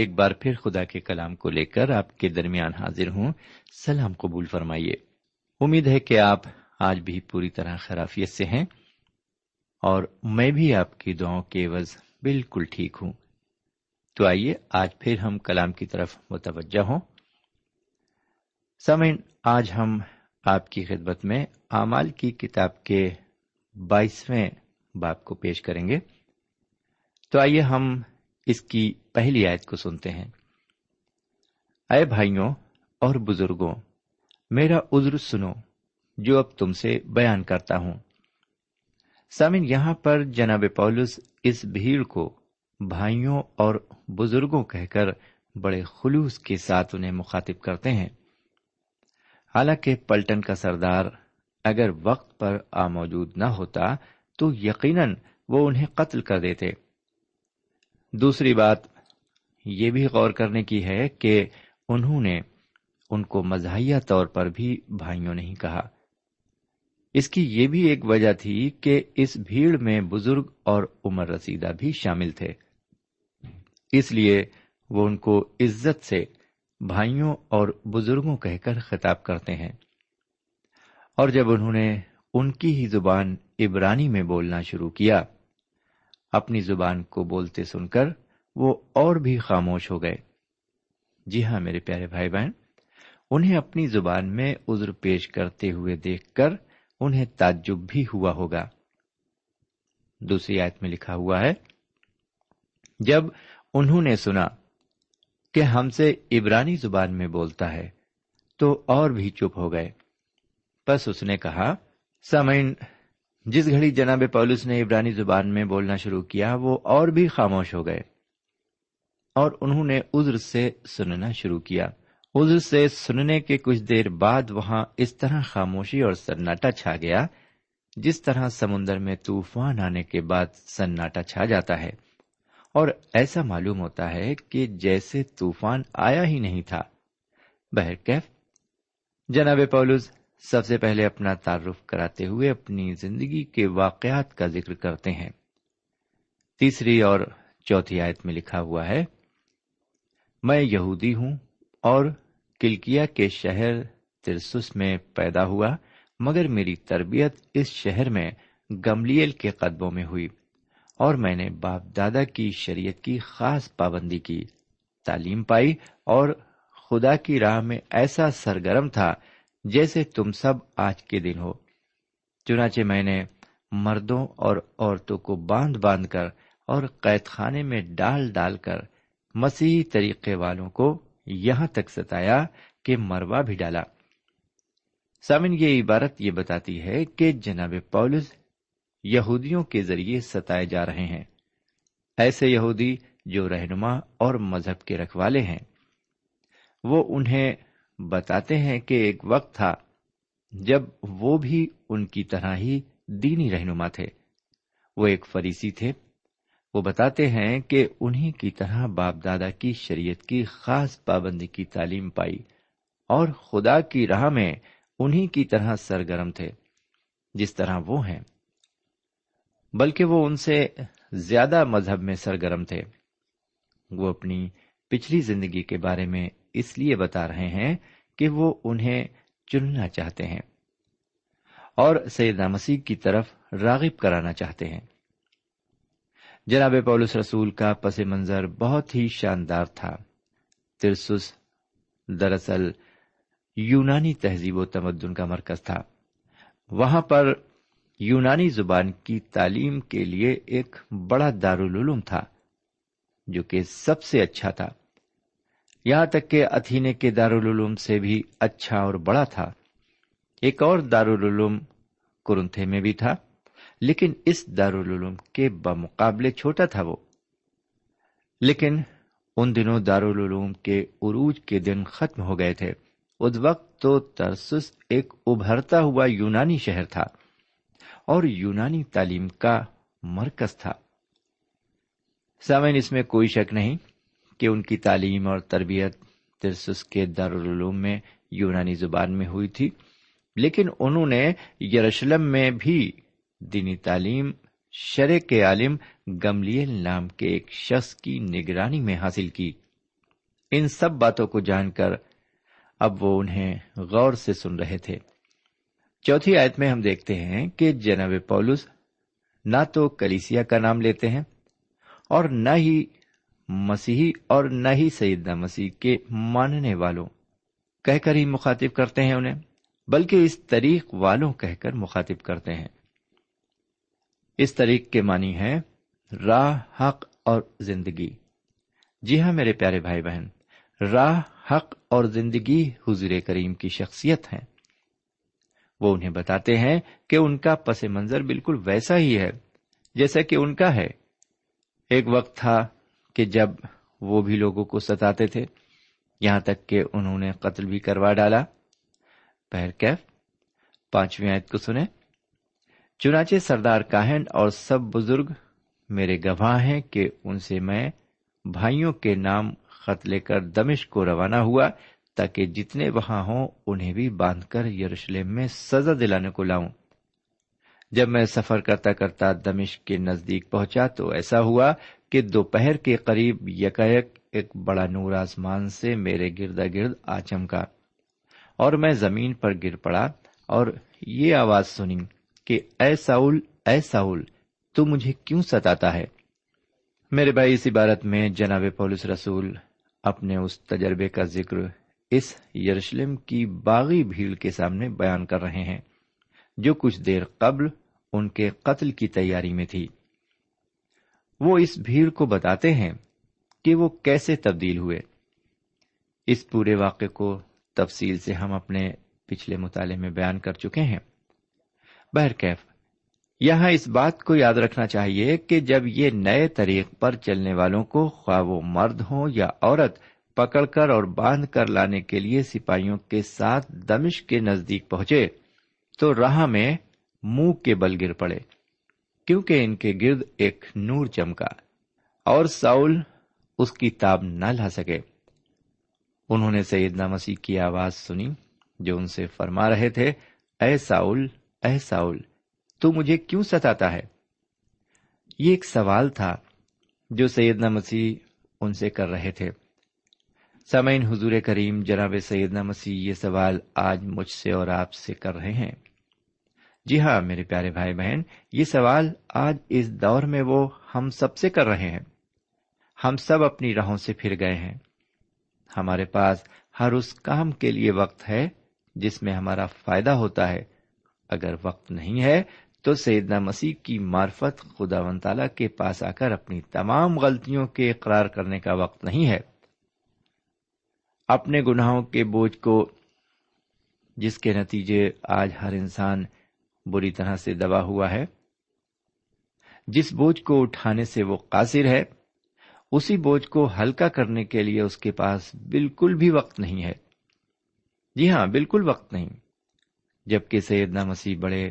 ایک بار پھر خدا کے کلام کو لے کر آپ کے درمیان حاضر ہوں. سلام قبول فرمائیے. امید ہے کہ آپ آج بھی پوری طرح خیریت سے ہیں اور میں بھی آپ کی دعاؤں کے عوض بالکل ٹھیک ہوں. تو آئیے آج پھر ہم کلام کی طرف متوجہ ہوں. سامعین، آج ہم آپ کی خدمت میں اعمال کی کتاب کے 22ویں باب کو پیش کریں گے. تو آئیے ہم اس کی پہلی آیت کو سنتے ہیں. اے بھائیوں اور بزرگوں، میرا عذر سنو جو اب تم سے بیان کرتا ہوں. سامعین، یہاں پر جناب پولس اس بھیڑ کو بھائیوں اور بزرگوں کہہ کر بڑے خلوص کے ساتھ انہیں مخاطب کرتے ہیں. حالانکہ پلٹن کا سردار اگر وقت پر آ موجود نہ ہوتا تو یقیناً وہ انہیں قتل کر دیتے. دوسری بات یہ بھی غور کرنے کی ہے کہ انہوں نے ان کو مزاحیہ طور پر بھی بھائیوں نہیں کہا. اس کی یہ بھی ایک وجہ تھی کہ اس بھیڑ میں بزرگ اور عمر رسیدہ بھی شامل تھے، اس لیے وہ ان کو عزت سے بھائیوں اور بزرگوں کہہ کر خطاب کرتے ہیں. اور جب انہوں نے ان کی ہی زبان عبرانی میں بولنا شروع کیا، اپنی زبان کو بولتے سن کر وہ اور بھی خاموش ہو گئے. جی ہاں میرے پیارے بھائی بہن، انہیں اپنی زبان میں عذر پیش کرتے ہوئے دیکھ کر انہیں تعجب بھی ہوا ہوگا. دوسری آیت میں لکھا ہوا ہے، جب انہوں نے سنا کہ ہم سے عبرانی زبان میں بولتا ہے تو اور بھی چپ ہو گئے. پس اس نے کہا. سامعین، جس گھڑی جناب پولس نے عبرانی زبان میں بولنا شروع کیا وہ اور بھی خاموش ہو گئے اور انہوں نے عذر سے سننا شروع کیا. عذر سے سننے کے کچھ دیر بعد وہاں اس طرح خاموشی اور سناٹا چھا گیا جس طرح سمندر میں طوفان آنے کے بعد سناٹا چھا جاتا ہے، اور ایسا معلوم ہوتا ہے کہ جیسے طوفان آیا ہی نہیں تھا. بہرکیف جناب پولس سب سے پہلے اپنا تعارف کراتے ہوئے اپنی زندگی کے واقعات کا ذکر کرتے ہیں. تیسری اور چوتھی آیت میں لکھا ہوا ہے، میں یہودی ہوں اور کلکیا کے شہر ترسوس میں پیدا ہوا، مگر میری تربیت اس شہر میں گملیل کے قدموں میں ہوئی اور میں نے باپ دادا کی شریعت کی خاص پابندی کی تعلیم پائی اور خدا کی راہ میں ایسا سرگرم تھا جیسے تم سب آج کے دن ہو. چنانچہ میں نے مردوں اور عورتوں کو باندھ باندھ کر اور قید خانے میں ڈال ڈال کر مسیحی طریقے والوں کو یہاں تک ستایا کہ مروا بھی ڈالا. سامن، یہ عبارت یہ بتاتی ہے کہ جناب پولس یہودیوں کے ذریعے ستائے جا رہے ہیں، ایسے یہودی جو رہنما اور مذہب کے رکھوالے ہیں. وہ انہیں بتاتے ہیں کہ ایک وقت تھا جب وہ بھی ان کی طرح ہی دینی رہنما تھے، وہ ایک فریسی تھے. وہ بتاتے ہیں کہ انہی کی طرح باپ دادا کی شریعت کی خاص پابندی کی تعلیم پائی اور خدا کی راہ میں انہی کی طرح سرگرم تھے جس طرح وہ ہیں، بلکہ وہ ان سے زیادہ مذہب میں سرگرم تھے. وہ اپنی پچھلی زندگی کے بارے میں اس لیے بتا رہے ہیں کہ وہ انہیں چننا چاہتے ہیں اور سیدنا مسیح کی طرف راغب کرانا چاہتے ہیں. جناب پولس رسول کا پس منظر بہت ہی شاندار تھا. ترسوس دراصل یونانی تہذیب و تمدن کا مرکز تھا. وہاں پر یونانی زبان کی تعلیم کے لیے ایک بڑا دارالعلوم تھا جو کہ سب سے اچھا تھا، یہاں تک کہ اتھینے کے دارالعلوم سے بھی اچھا اور بڑا تھا. ایک اور دارالعلوم کرنتھے میں بھی تھا، لیکن اس دارالعلوم کے بمقابلے چھوٹا تھا وہ. لیکن ان دنوں دارالعلوم کے عروج کے دن ختم ہو گئے تھے. اس وقت تو ترسوس ایک ابھرتا ہوا یونانی شہر تھا اور یونانی تعلیم کا مرکز تھا. سامعین، اس میں کوئی شک نہیں کہ ان کی تعلیم اور تربیت ترسوس کے دارالعلوم میں یونانی زبان میں ہوئی تھی، لیکن انہوں نے یروشلم میں بھی دینی تعلیم شرع کے عالم گملیل نام کے ایک شخص کی نگرانی میں حاصل کی. ان سب باتوں کو جان کر اب وہ انہیں غور سے سن رہے تھے. چوتھی آیت میں ہم دیکھتے ہیں کہ جناب پولس نہ تو کلیسیا کا نام لیتے ہیں اور نہ ہی مسیحی اور نہ ہی سیدنا مسیح کے ماننے والوں کہہ کر ہی مخاطب کرتے ہیں انہیں، بلکہ اس طریق والوں کہہ کر مخاطب کرتے ہیں. اس طریق کے معنی ہے راہ، حق اور زندگی. جی ہاں میرے پیارے بھائی بہن، راہ، حق اور زندگی حضور کریم کی شخصیت ہیں. وہ انہیں بتاتے ہیں کہ ان کا پس منظر بالکل ویسا ہی ہے جیسا کہ ان کا ہے. ایک وقت تھا کہ جب وہ بھی لوگوں کو ستاتے تھے، یہاں تک کہ انہوں نے قتل بھی کروا ڈالا. بہرکیف 5ویں آیت کو سنیں. چنانچہ سردار کاہن اور سب بزرگ میرے گواہ ہیں کہ ان سے میں بھائیوں کے نام خط لے کر دمشق کو روانہ ہوا، تاکہ جتنے وہاں ہوں انہیں بھی باندھ کر یروشلم میں سزا دلانے کو لاؤں. جب میں سفر کرتا کرتا دمشق کے نزدیک پہنچا تو ایسا ہوا کہ دوپہر کے قریب یکایک ایک بڑا نور آسمان سے میرے گردا گرد آ چمکا اور میں زمین پر گر پڑا، اور یہ آواز سنی کہ اے ساؤل، اے ساؤل، تو مجھے کیوں ستاتا ہے؟ میرے بھائی، اس عبارت میں جناب پولس رسول اپنے اس تجربے کا ذکر اس یروشلم کی باغی بھیڑ کے سامنے بیان کر رہے ہیں جو کچھ دیر قبل ان کے قتل کی تیاری میں تھی. وہ اس بھیڑ کو بتاتے ہیں کہ وہ کیسے تبدیل ہوئے. اس پورے واقعے کو تفصیل سے ہم اپنے پچھلے مطالعے میں بیان کر چکے ہیں. بہرکیف یہاں اس بات کو یاد رکھنا چاہیے کہ جب یہ نئے طریق پر چلنے والوں کو، خواہ وہ مرد ہوں یا عورت، پکڑ کر اور باندھ کر لانے کے لیے سپاہیوں کے ساتھ دمشق کے نزدیک پہنچے تو راہ میں منہ کے بل گر پڑے، کیونکہ ان کے گرد ایک نور چمکا اور ساؤل اس کی تاب نہ لا سکے. انہوں نے سیدنا مسیح کی آواز سنی جو ان سے فرما رہے تھے، اے ساؤل، اے ساؤل، تو مجھے کیوں ستاتا ہے؟ یہ ایک سوال تھا جو سیدنا مسیح ان سے کر رہے تھے. سامعین، حضور کریم جناب سیدنا مسیح یہ سوال آج مجھ سے اور آپ سے کر رہے ہیں. جی ہاں میرے پیارے بھائی بہن، یہ سوال آج اس دور میں وہ ہم سب سے کر رہے ہیں. ہم سب اپنی راہوں سے پھر گئے ہیں. ہمارے پاس ہر اس کام کے لیے وقت ہے جس میں ہمارا فائدہ ہوتا ہے. اگر وقت نہیں ہے تو سیدنا مسیح کی معرفت، خداوند تعالیٰ کے پاس آ کر اپنی تمام غلطیوں کے اقرار کرنے کا وقت نہیں ہے. اپنے گناہوں کے بوجھ کو، جس کے نتیجے آج ہر انسان بری طرح سے دبا ہوا ہے، جس بوجھ کو اٹھانے سے وہ قاصر ہے، اسی بوجھ کو ہلکا کرنے کے لیے اس کے پاس بالکل بھی وقت نہیں ہے. جی ہاں، بالکل وقت نہیں. جبکہ سیدنا مسیح بڑے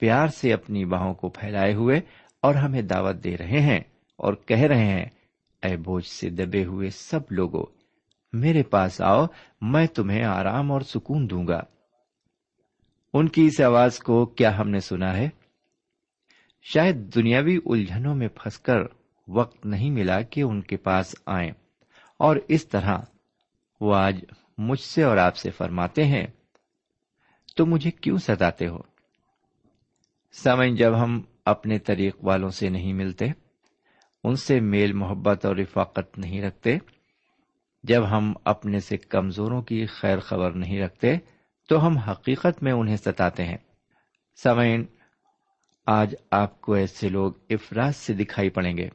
پیار سے اپنی باہوں کو پھیلائے ہوئے اور ہمیں دعوت دے رہے ہیں اور کہہ رہے ہیں، اے بوجھ سے دبے ہوئے سب لوگوں، میرے پاس آؤ، میں تمہیں آرام اور سکون دوں گا. ان کی اس آواز کو کیا ہم نے سنا ہے؟ شاید دنیاوی الجھنوں میں پھنس کر وقت نہیں ملا کہ ان کے پاس آئیں، اور اس طرح وہ آج مجھ سے اور آپ سے فرماتے ہیں، تو مجھے کیوں ستاتے ہو؟ سامعین، جب ہم اپنے طریق والوں سے نہیں ملتے، ان سے میل محبت اور رفاقت نہیں رکھتے، جب ہم اپنے سے کمزوروں کی خیر خبر نہیں رکھتے، تو ہم حقیقت میں انہیں ستاتے ہیں. سامعین، آج آپ کو ایسے لوگ افراد سے دکھائی پڑیں گے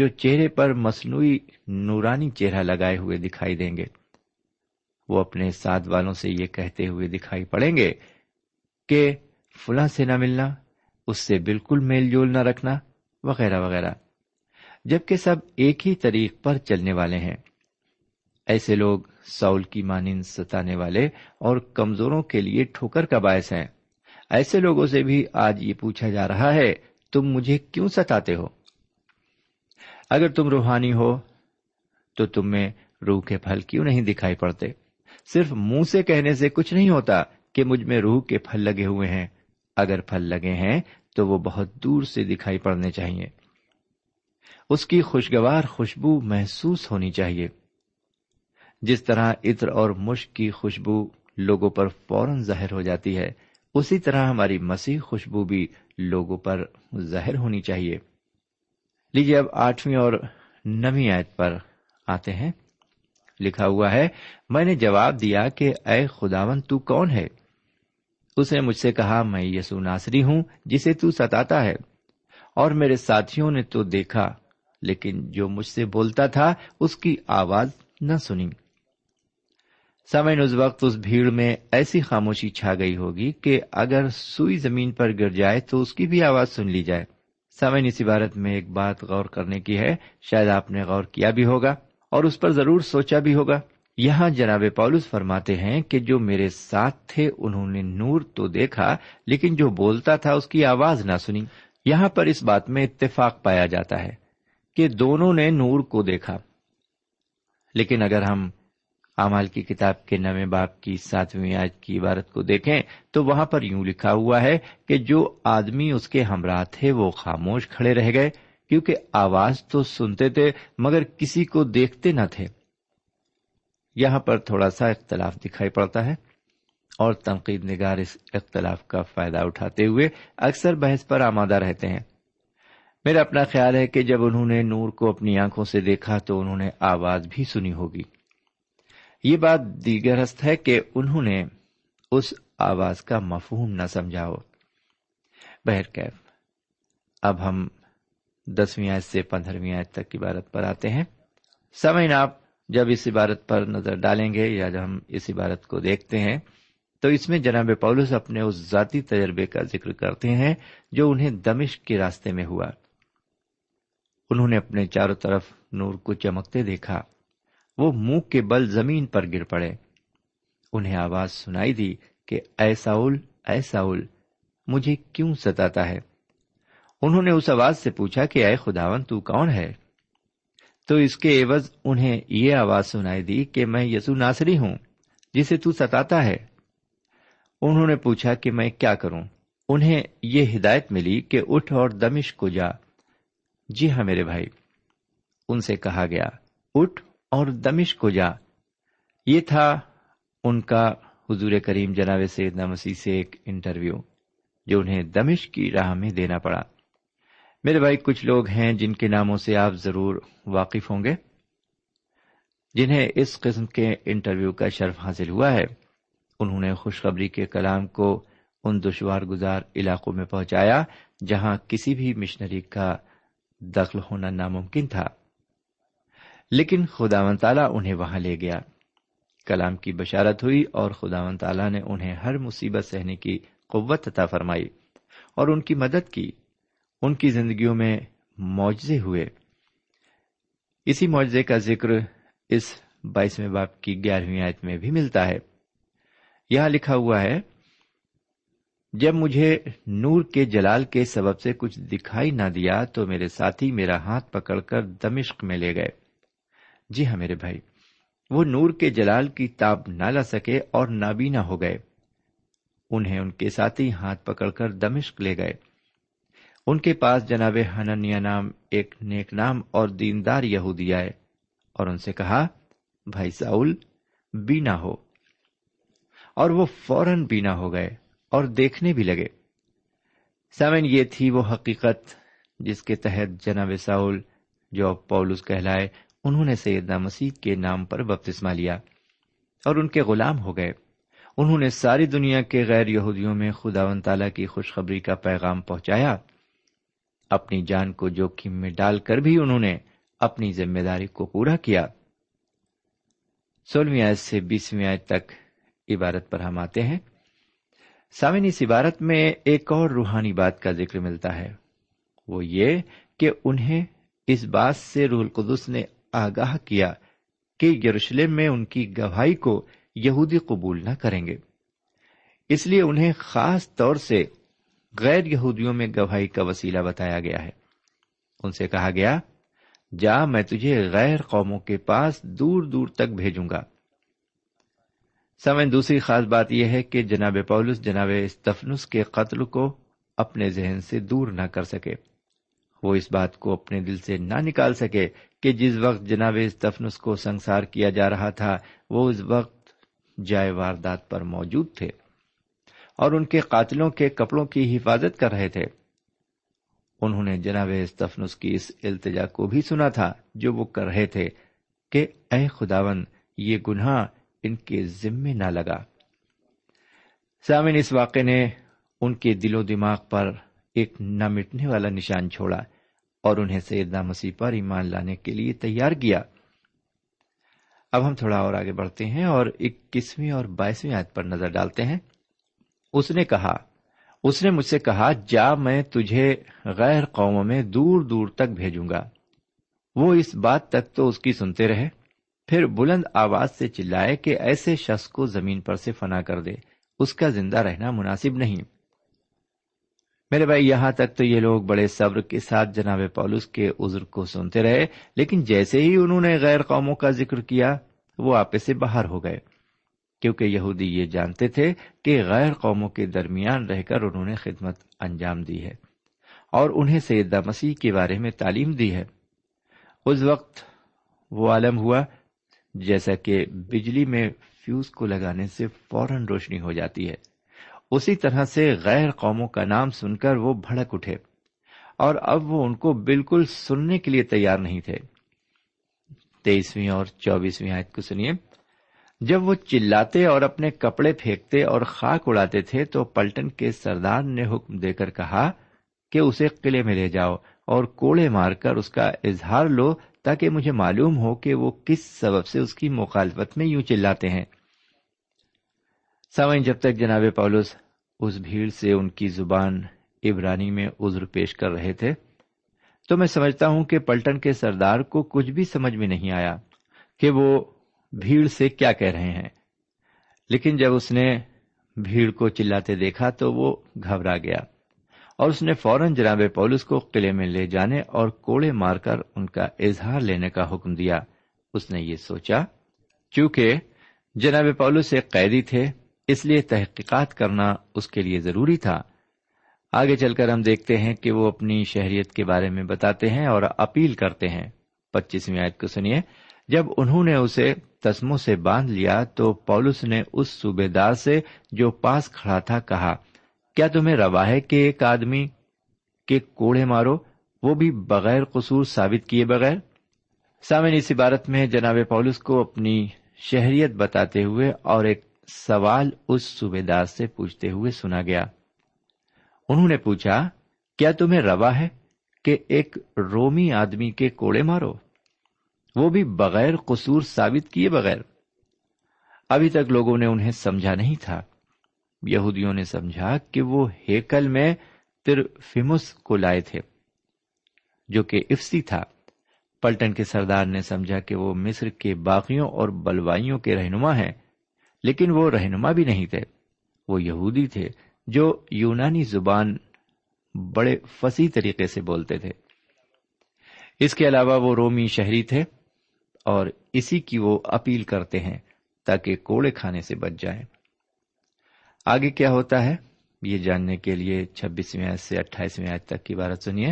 جو چہرے پر مصنوعی نورانی چہرہ لگائے ہوئے دکھائی دیں گے. وہ اپنے ساتھ والوں سے یہ کہتے ہوئے دکھائی پڑیں گے کہ فلاں سے نہ ملنا، اس سے بالکل میل جول نہ رکھنا، وغیرہ وغیرہ، جبکہ سب ایک ہی طریق پر چلنے والے ہیں. ایسے لوگ ساؤل کی مانند ستانے والے اور کمزوروں کے لیے ٹھوکر کا باعث ہیں. ایسے لوگوں سے بھی آج یہ پوچھا جا رہا ہے، تم مجھے کیوں ستاتے ہو؟ اگر تم روحانی ہو تو تم میں روح کے پھل کیوں نہیں دکھائی پڑتے؟ صرف منہ سے کہنے سے کچھ نہیں ہوتا کہ مجھ میں روح کے پھل لگے ہوئے ہیں. اگر پھل لگے ہیں تو وہ بہت دور سے دکھائی پڑنے چاہیے، اس کی خوشگوار خوشبو محسوس ہونی چاہیے. جس طرح عطر اور مشک کی خوشبو لوگوں پر فوراً ظاہر ہو جاتی ہے، اسی طرح ہماری مسیح خوشبو بھی لوگوں پر ظاہر ہونی چاہیے۔ لیجیے اب 8ویں اور 9ویں آیت پر آتے ہیں۔ لکھا ہوا ہے، میں نے جواب دیا کہ اے خداوند، تو کون ہے؟ اس نے مجھ سے کہا، میں یسو ناصری ہوں جسے تو ستاتا ہے، اور میرے ساتھیوں نے تو دیکھا لیکن جو مجھ سے بولتا تھا اس کی آواز نہ سنی۔ سامعین، اس وقت اس بھیڑ میں ایسی خاموشی چھا گئی ہوگی کہ اگر سوئی زمین پر گر جائے تو اس کی بھی آواز سن لی جائے۔ سامعین، اس عبارت میں ایک بات غور کرنے کی ہے، شاید آپ نے غور کیا بھی ہوگا اور اس پر ضرور سوچا بھی ہوگا۔ یہاں جناب پولس فرماتے ہیں کہ جو میرے ساتھ تھے انہوں نے نور تو دیکھا لیکن جو بولتا تھا اس کی آواز نہ سنی۔ یہاں پر اس بات میں اتفاق پایا جاتا ہے کہ دونوں نے نور کو دیکھا، لیکن اگر ہم اعمال کی کتاب کے 9ویں باب کی 7ویں آیت کی عبارت کو دیکھیں تو وہاں پر یوں لکھا ہوا ہے کہ جو آدمی اس کے ہمراہ تھے وہ خاموش کھڑے رہ گئے، کیونکہ آواز تو سنتے تھے مگر کسی کو دیکھتے نہ تھے۔ یہاں پر تھوڑا سا اختلاف دکھائی پڑتا ہے، اور تنقید نگار اس اختلاف کا فائدہ اٹھاتے ہوئے اکثر بحث پر آمادہ رہتے ہیں۔ میرا اپنا خیال ہے کہ جب انہوں نے نور کو اپنی آنکھوں سے دیکھا تو انہوں نے آواز بھی سنی ہوگی۔ یہ بات دیگر ہست ہے کہ انہوں نے اس آواز کا مفہوم نہ سمجھا ہو۔ بہرکیف، اب ہم 10ویں آیت سے 15ویں آیت تک کی عبارت پر آتے ہیں۔ سامعین، آپ جب اس عبارت پر نظر ڈالیں گے یا جب ہم اس عبارت کو دیکھتے ہیں تو اس میں جناب پولس اپنے اس ذاتی تجربے کا ذکر کرتے ہیں جو انہیں دمشق کے راستے میں ہوا۔ انہوں نے اپنے چاروں طرف نور کو چمکتے دیکھا، وہ منہ کے بل زمین پر گر پڑے، انہیں آواز سنائی دی کہ اے ساؤل مجھے کیوں ستاتا ہے؟ انہوں نے اس آواز سے پوچھا کہ اے خداوند، تو کون ہے؟ تو اس کے عوض انہیں یہ آواز سنائی دی کہ میں یسوع ناصری ہوں جسے تو ستاتا ہے۔ انہوں نے پوچھا کہ میں کیا کروں؟ انہیں یہ ہدایت ملی کہ اٹھ اور دمشق کو جا۔ جی ہاں میرے بھائی، ان سے کہا گیا اٹھ اور دمشق کو جا۔ یہ تھا ان کا حضور کریم جناب سیدنا مسیح سے ایک انٹرویو جو انہیں دمشق کی راہ میں دینا پڑا۔ میرے بھائی، کچھ لوگ ہیں جن کے ناموں سے آپ ضرور واقف ہوں گے جنہیں اس قسم کے انٹرویو کا شرف حاصل ہوا ہے۔ انہوں نے خوشخبری کے کلام کو ان دشوار گزار علاقوں میں پہنچایا جہاں کسی بھی مشنری کا دخل ہونا ناممکن تھا، لیکن خداوند تعالیٰ انہیں وہاں لے گیا۔ کلام کی بشارت ہوئی اور خداوند تعالیٰ نے انہیں ہر مصیبت سہنے کی قوت عطا فرمائی اور ان کی مدد کی۔ ان کی زندگیوں میں معجزے ہوئے۔ اسی معجزے کا ذکر اس 22ویں باب کی 11ویں آیت میں بھی ملتا ہے۔ یہاں لکھا ہوا ہے، جب مجھے نور کے جلال کے سبب سے کچھ دکھائی نہ دیا تو میرے ساتھی میرا ہاتھ پکڑ کر دمشق میں لے گئے۔ جی ہاں میرے بھائی، وہ نور کے جلال کی تاب نہ لا سکے اور نابینا ہو گئے۔ انہیں ان کے ساتھی ہاتھ پکڑ کر دمشق لے گئے۔ ان کے پاس جناب حننیہ نام ایک نیک نام اور دیندار یہودی آئے اور ان سے کہا، بھائی ساؤل بینا ہو، اور وہ فوراً بینا ہو گئے اور دیکھنے بھی لگے۔ سامعین، یہ تھی وہ حقیقت جس کے تحت جناب ساؤل جو پولس کہلائے، انہوں نے سیدنا مسیح کے نام پر بپتسمہ لیا اور ان کے غلام ہو گئے۔ انہوں نے ساری دنیا کے غیر یہودیوں میں خداوند تعالیٰ کی خوشخبری کا پیغام پہنچایا۔ اپنی جان کو جوخم میں ڈال کر بھی انہوں نے اپنی ذمہ داری کو پورا کیا۔ 16ویں آیت سے 20ویں آیت تک عبارت پر ہم آتے ہیں۔ سامعین، اس عبارت میں ایک اور روحانی بات کا ذکر ملتا ہے، وہ یہ کہ انہیں اس بات سے روح القدس نے آگاہ کیا کہ یروشلم میں ان کی گواہی کو یہودی قبول نہ کریں گے، اس لیے انہیں خاص طور سے غیر یہودیوں میں گواہی کا وسیلہ بتایا گیا ہے۔ ان سے کہا گیا، جا میں تجھے غیر قوموں کے پاس دور دور تک بھیجوں گا۔ سامعین، دوسری خاص بات یہ ہے کہ جناب پولس جناب استفنس کے قتل کو اپنے ذہن سے دور نہ کر سکے، وہ اس بات کو اپنے دل سے نہ نکال سکے کہ جس وقت جناب استفنس کو سنسار کیا جا رہا تھا وہ اس وقت جائے واردات پر موجود تھے اور ان کے قاتلوں کے کپڑوں کی حفاظت کر رہے تھے۔ انہوں نے جناب استفنس کی اس التجا کو بھی سنا تھا جو وہ کر رہے تھے کہ اے خداوند یہ گناہ ان کے ذمے نہ لگا۔ سامعین، اس واقعے نے ان کے دل و دماغ پر ایک نہ مٹنے والا نشان چھوڑا اور انہیں سیدنا مسیح پر ایمان لانے کے لیے تیار کیا۔ اب ہم تھوڑا اور آگے بڑھتے ہیں اور 21ویں اور 22ویں آیت پر نظر ڈالتے ہیں۔ اس نے مجھ سے کہا، جا میں تجھے غیر قوموں میں دور دور تک بھیجوں گا۔ وہ اس بات تک تو اس کی سنتے رہے، پھر بلند آواز سے چلائے کہ ایسے شخص کو زمین پر سے فنا کر دے، اس کا زندہ رہنا مناسب نہیں۔ میرے بھائی، یہاں تک تو یہ لوگ بڑے صبر کے ساتھ جناب پولس کے عذر کو سنتے رہے، لیکن جیسے ہی انہوں نے غیر قوموں کا ذکر کیا وہ آپے سے باہر ہو گئے، کیونکہ یہودی یہ جانتے تھے کہ غیر قوموں کے درمیان رہ کر انہوں نے خدمت انجام دی ہے اور انہیں سیدہ مسیح کے بارے میں تعلیم دی ہے۔ اس وقت وہ عالم ہوا جیسا کہ بجلی میں فیوز کو لگانے سے فوراً روشنی ہو جاتی ہے، اسی طرح سے غیر قوموں کا نام سن کر وہ بھڑک اٹھے اور اب وہ ان کو بالکل سننے کے لیے تیار نہیں تھے۔ 23ویں اور 24ویں آیت کو سنیے۔ جب وہ چلاتے اور اپنے کپڑے پھینکتے اور خاک اڑاتے تھے تو پلٹن کے سردار نے حکم دے کر کہا کہ اسے قلعے میں لے جاؤ اور کوڑے مار کر اس کا اظہار لو تاکہ مجھے معلوم ہو کہ وہ کس سبب سے اس کی مخالفت میں یوں چلاتے ہیں۔ سامعین، جب تک جناب پولس اس بھیڑ سے ان کی زبان عبرانی میں عذر پیش کر رہے تھے تو میں سمجھتا ہوں کہ پلٹن کے سردار کو کچھ بھی سمجھ میں نہیں آیا کہ وہ بھیڑ سے کیا کہہ رہے ہیں، لیکن جب اس نے بھیڑ کو چلاتے دیکھا تو وہ گھبرا گیا اور اس نے فوراً جناب پولس کو قلعے میں لے جانے اور کوڑے مار کر ان کا اظہار لینے کا حکم دیا۔ اس نے یہ سوچا چونکہ جناب پولس ایک قیدی تھے اس لیے تحقیقات کرنا اس کے لیے ضروری تھا۔ آگے چل کر ہم دیکھتے ہیں کہ وہ اپنی شہریت کے بارے میں بتاتے ہیں اور اپیل کرتے ہیں۔ 25ویں آیت کو سنیے۔ جب انہوں نے اسے تسموں سے باندھ لیا تو پولس نے اس صوبے دار سے جو پاس کھڑا تھا کہا، کیا تمہیں روا ہے کہ ایک آدمی کے کوڑے مارو، وہ بھی بغیر قصور ثابت کیے بغیر؟ سامعین، اس عبارت میں جناب پولس کو اپنی شہریت بتاتے ہوئے اور ایک سوال اس صوبے دار سے پوچھتے ہوئے سنا گیا۔ انہوں نے پوچھا، کیا تمہیں روا ہے کہ ایک رومی آدمی کے کوڑے مارو، وہ بھی بغیر قصور ثابت کیے بغیر؟ ابھی تک لوگوں نے انہیں سمجھا نہیں تھا۔ یہودیوں نے سمجھا کہ وہ ہیکل میں ترفیمس کو لائے تھے جو کہ افسی تھا۔ پلٹن کے سردار نے سمجھا کہ وہ مصر کے باغیوں اور بلوائیوں کے رہنما ہیں، لیکن وہ رہنما بھی نہیں تھے، وہ یہودی تھے جو یونانی زبان بڑے فصیح طریقے سے بولتے تھے۔ اس کے علاوہ وہ رومی شہری تھے اور اسی کی وہ اپیل کرتے ہیں تاکہ کوڑے کھانے سے بچ جائیں۔ آگے کیا ہوتا ہے یہ جاننے کے لیے 26ویں آیت سے 28ویں آیت تک کی عبارت سنیے۔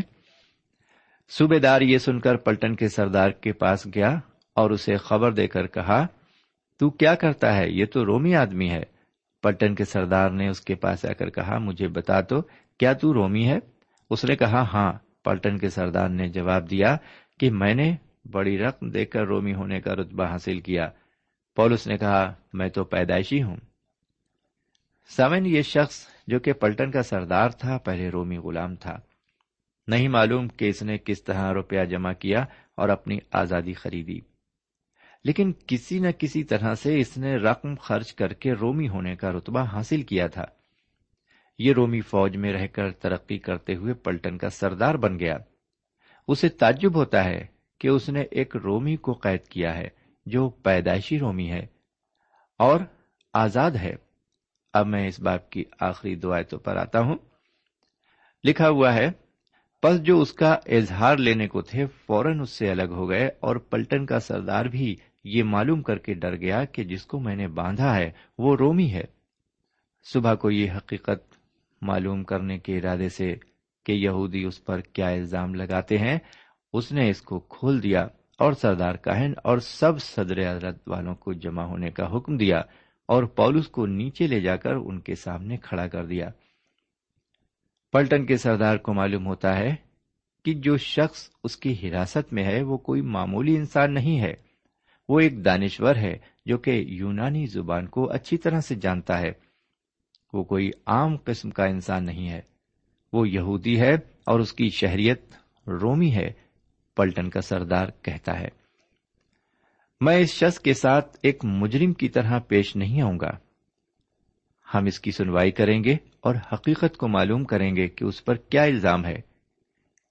صوبے دار یہ سن کر پلٹن کے سردار کے پاس گیا اور اسے خبر دے کر کہا، تو کیا کرتا ہے؟ یہ تو رومی آدمی ہے۔ پلٹن کے سردار نے اس کے پاس آ کر کہا، مجھے بتا تو، کیا تو رومی ہے؟ اس نے کہا، ہاں۔ پلٹن کے سردار نے جواب دیا کہ میں نے بڑی رقم دے کر رومی ہونے کا رتبہ حاصل کیا۔ پولس نے کہا، میں تو پیدائشی ہوں۔ سامن، یہ شخص جو کہ پلٹن کا سردار تھا پہلے رومی غلام تھا۔ نہیں معلوم کہ اس نے کس طرح روپیہ جمع کیا اور اپنی آزادی خریدی، لیکن کسی نہ کسی طرح سے اس نے رقم خرچ کر کے رومی ہونے کا رتبہ حاصل کیا تھا۔ یہ رومی فوج میں رہ کر ترقی کرتے ہوئے پلٹن کا سردار بن گیا۔ اسے تعجب ہوتا ہے کہ اس نے ایک رومی کو قید کیا ہے جو پیدائشی رومی ہے اور آزاد ہے۔ اب میں اس باب کی آخری دو آیتوں پر آتا ہوں۔ لکھا ہوا ہے، پس جو اس کا اظہار لینے کو تھے فوراً اس سے الگ ہو گئے اور پلٹن کا سردار بھی یہ معلوم کر کے ڈر گیا کہ جس کو میں نے باندھا ہے وہ رومی ہے۔ صبح کو یہ حقیقت معلوم کرنے کے ارادے سے کہ یہودی اس پر کیا الزام لگاتے ہیں اس نے اس کو کھول دیا اور سردار کاہن اور سب صدر عدالت والوں کو جمع ہونے کا حکم دیا اور پولس کو نیچے لے جا کر ان کے سامنے کھڑا کر دیا۔ پلٹن کے سردار کو معلوم ہوتا ہے کہ جو شخص اس کی حراست میں ہے وہ کوئی معمولی انسان نہیں ہے، وہ ایک دانشور ہے جو کہ یونانی زبان کو اچھی طرح سے جانتا ہے۔ وہ کوئی عام قسم کا انسان نہیں ہے، وہ یہودی ہے اور اس کی شہریت رومی ہے۔ پلٹن کا سردار کہتا ہے، میں اس شخص کے ساتھ ایک مجرم کی طرح پیش نہیں آؤں گا، ہم اس کی سنوائی کریں گے اور حقیقت کو معلوم کریں گے کہ اس پر کیا الزام ہے۔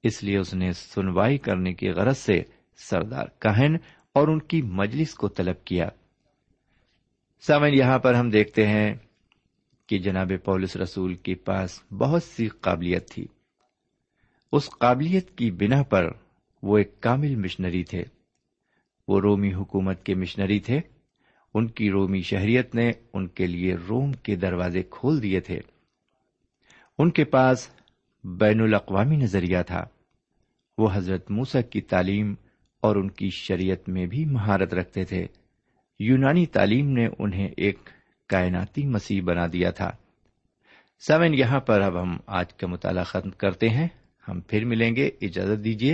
اس لیے اس نے سنوائی کرنے کی غرض سے سردار کاہن اور ان کی مجلس کو طلب کیا۔ سامعین، یہاں پر ہم دیکھتے ہیں کہ جناب پولس رسول کے پاس بہت سی قابلیت تھی۔ اس قابلیت کی بنا پر وہ ایک کامل مشنری تھے، وہ رومی حکومت کے مشنری تھے، ان کی رومی شہریت نے ان کے لیے روم کے دروازے کھول دیے تھے۔ ان کے پاس بین الاقوامی نظریہ تھا، وہ حضرت موسیٰ کی تعلیم اور ان کی شریعت میں بھی مہارت رکھتے تھے۔ یونانی تعلیم نے انہیں ایک کائناتی مسیح بنا دیا تھا۔ سامعین، یہاں پر اب ہم آج کا مطالعہ ختم کرتے ہیں، ہم پھر ملیں گے، اجازت دیجیے،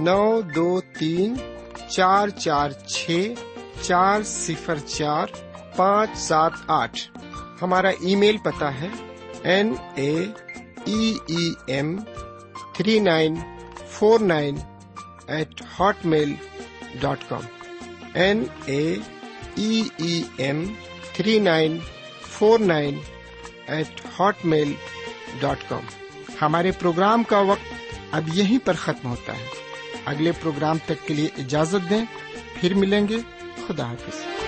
923446404578۔ ہمارا ای میل پتہ ہے naeem3949@hotmail.com، naeem3949@hotmail.com۔ ہمارے پروگرام کا وقت اب یہیں پر ختم ہوتا ہے۔ اگلے پروگرام تک کے لیے اجازت دیں، پھر ملیں گے، خدا حافظ۔